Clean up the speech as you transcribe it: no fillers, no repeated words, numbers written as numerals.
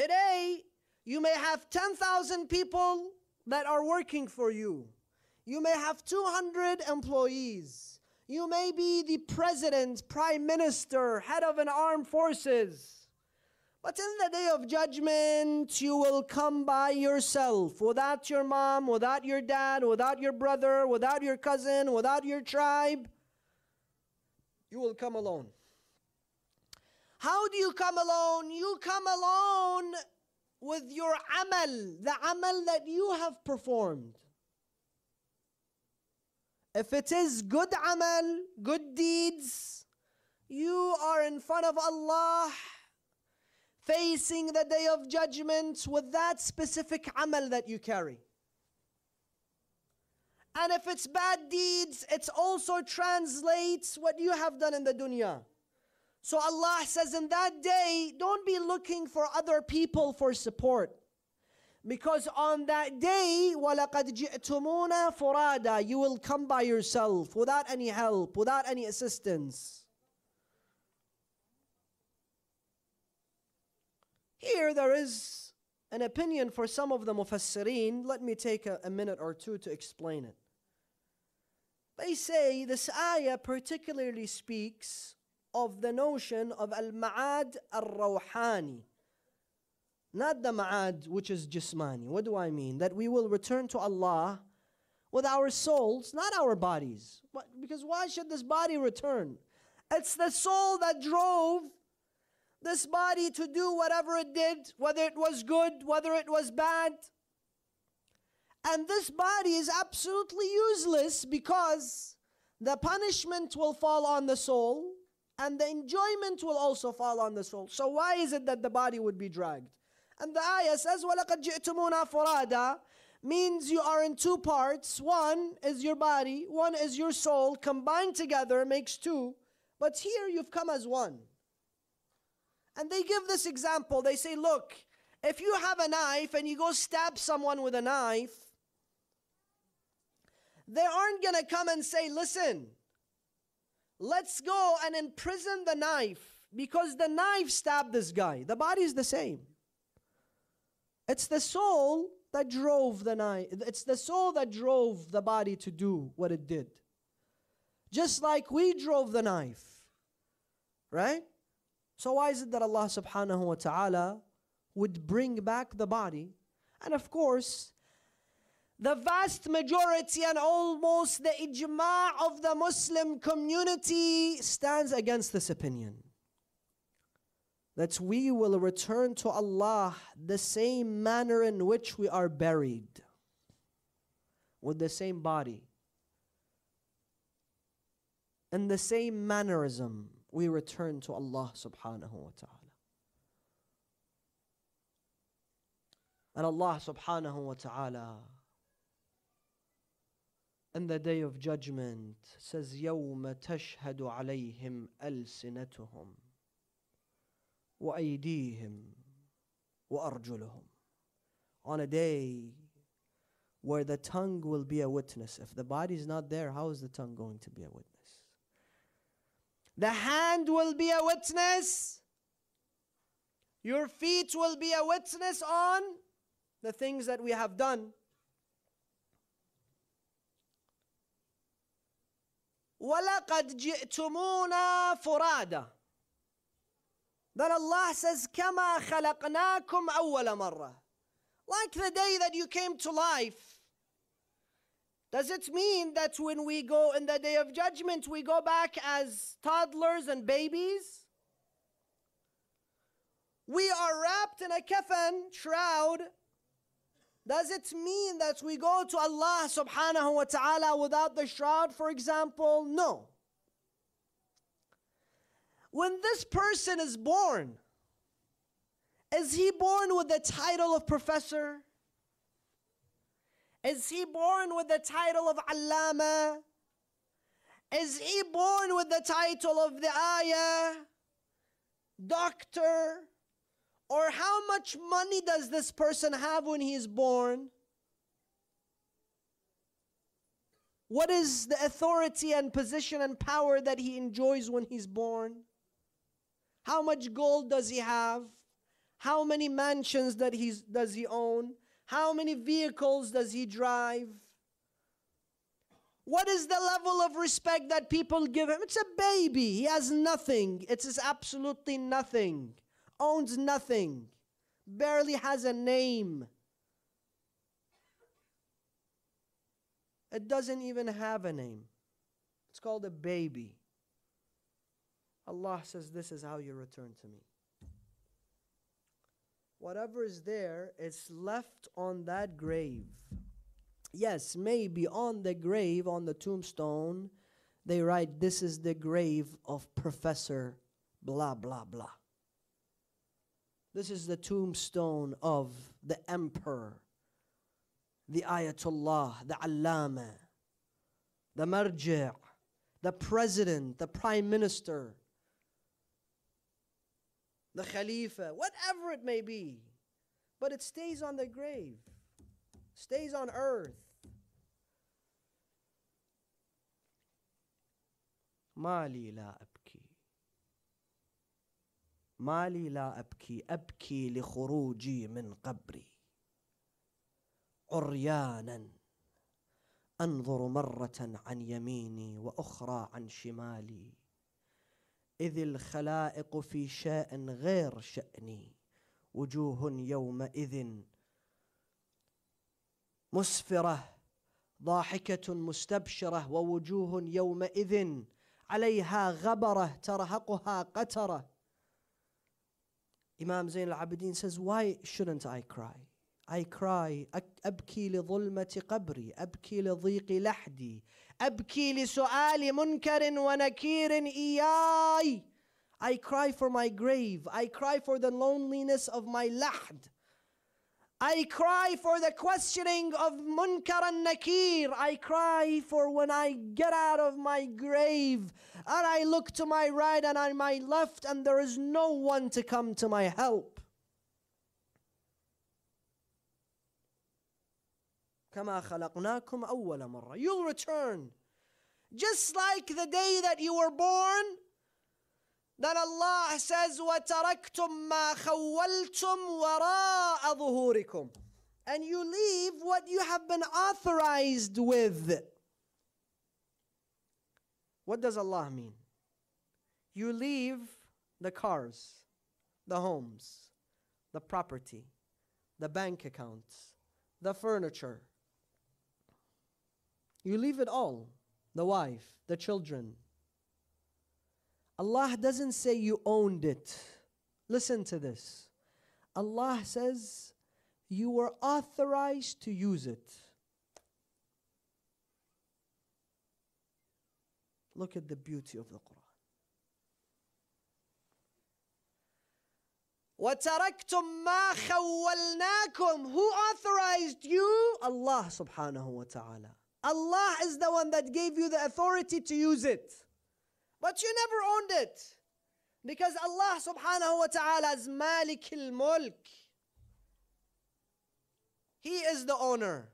Today, you may have 10,000 people that are working for you. You may have 200 employees. You may be the president, prime minister, head of an armed forces. But in the day of judgment, you will come by yourself, without your mom, without your dad, without your brother, without your cousin, without your tribe. You will come alone. How do you come alone? You come alone with your amal, the amal that you have performed. If it is good amal, good deeds, you are in front of Allah, facing the day of judgment with that specific amal that you carry. And if it's bad deeds, it also translates what you have done in the dunya. So Allah says in that day, don't be looking for other people for support. Because on that day, وَلَقَدْ جِئْتُمُونَا فُرَادًا, you will come by yourself, without any help, without any assistance. Here there is an opinion for some of the mufassireen. Let me take a minute or two to explain it. They say this ayah particularly speaks of the notion of al-ma'ad al-rawhani, not the ma'ad which is jismani. What do I mean? That we will return to Allah with our souls, not our bodies. Because why should this body return? It's the soul that drove this body to do whatever it did, whether it was good, whether it was bad. And this body is absolutely useless because the punishment will fall on the soul, and the enjoyment will also fall on the soul. So why is it that the body would be dragged? And the ayah says, وَلَقَدْ جِئْتُمُونَا فُرَادًا, means you are in two parts. One is your body, one is your soul. Combined together makes two. But here you've come as one. And they give this example. They say, look, if you have a knife and you go stab someone with a knife, they aren't going to come and say, listen, let's go and imprison the knife because the knife stabbed this guy. The body is the same. It's the soul that drove the knife. It's the soul that drove the body to do what it did. Just like we drove the knife. Right? So why is it that Allah subhanahu wa ta'ala would bring back the body? And of course, the vast majority and almost the ijma' of the Muslim community stands against this opinion. That we will return to Allah the same manner in which we are buried. With the same body. In the same mannerism we return to Allah subhanahu wa ta'ala. And Allah subhanahu wa ta'ala in the day of judgment says, يَوْمَ تَشْهَدُ عَلَيْهِمْ أَلْسِنَتُهُمْ وَأَيْدِيهِمْ وَأَرْجُلُهُمْ. On a day where the tongue will be a witness. If the body is not there, how is the tongue going to be a witness? The hand will be a witness. Your feet will be a witness on the things that we have done. وَلَقَدْ جِئْتُمُونَا فُرَادًا. Then Allah says, كَمَا خَلَقْنَاكُمْ أَوَّلَ مَرَّةً. Like the day that you came to life. Does it mean that when we go in the day of judgment, we go back as toddlers and babies? We are wrapped in a kafan shroud. Does it mean that we go to Allah subhanahu wa ta'ala without the shroud, for example? No. When this person is born, is he born with the title of professor? Is he born with the title of allama? Is he born with the title of the ayah, doctor? Or how much money does this person have when he is born? What is the authority and position and power that he enjoys when he's born? How much gold does he have? How many mansions does he own? How many vehicles does he drive? What is the level of respect that people give him? It's a baby. He has nothing. It's absolutely nothing. Owns nothing. Barely has a name. It doesn't even have a name. It's called a baby. Allah says, this is how you return to me. Whatever is there, it's left on that grave. Yes, maybe on the grave, on the tombstone, they write, this is the grave of Professor blah, blah, blah. This is the tombstone of the emperor, the Ayatollah, the Allama, the Marji', the president, the prime minister, the Khalifa, whatever it may be. But it stays on the grave, stays on earth. Mali la abki. Mali la abki, abki li khuruji min qabri. عريانا أنظر مرة عن يميني وأخرى عن شمالي إذ الخلائق في شأن غير شأني وجوه يومئذ مسفرة ضاحكة مستبشرة ووجوه يومئذ عليها غبرة ترهقها قترة. Imam Zain al-Abidin says, why shouldn't I cry? I cry, أبكي لظلمة قبري, أبكي لضيق لحدي, أبكي لسؤال منكر ونكير إياي. I cry for my grave. I cry for the loneliness of my lahd. I cry for the questioning of Munkar and Nakir. I cry for when I get out of my grave and I look to my right and on my left and there is no one to come to my help. كما خلقناكم أول مرة. You'll return. Just like the day that you were born, then Allah says, وَتَرَكْتُمْ مَا خَوَّلْتُمْ وَرَاءَ ظُهُورِكُمْ. And you leave what you have been authorized with. What does Allah mean? You leave the cars, the homes, the property, the bank accounts, the furniture. You leave it all, the wife, the children. Allah doesn't say you owned it. Listen to this. Allah says you were authorized to use it. Look at the beauty of the Quran. وَتَرَكْتُمْ مَا خَوَّلْنَاكُمْ. Who authorized you? Allah subhanahu wa ta'ala. Allah is the one that gave you the authority to use it. But you never owned it. Because Allah subhanahu wa ta'ala is Malik al-Mulk. He is the owner.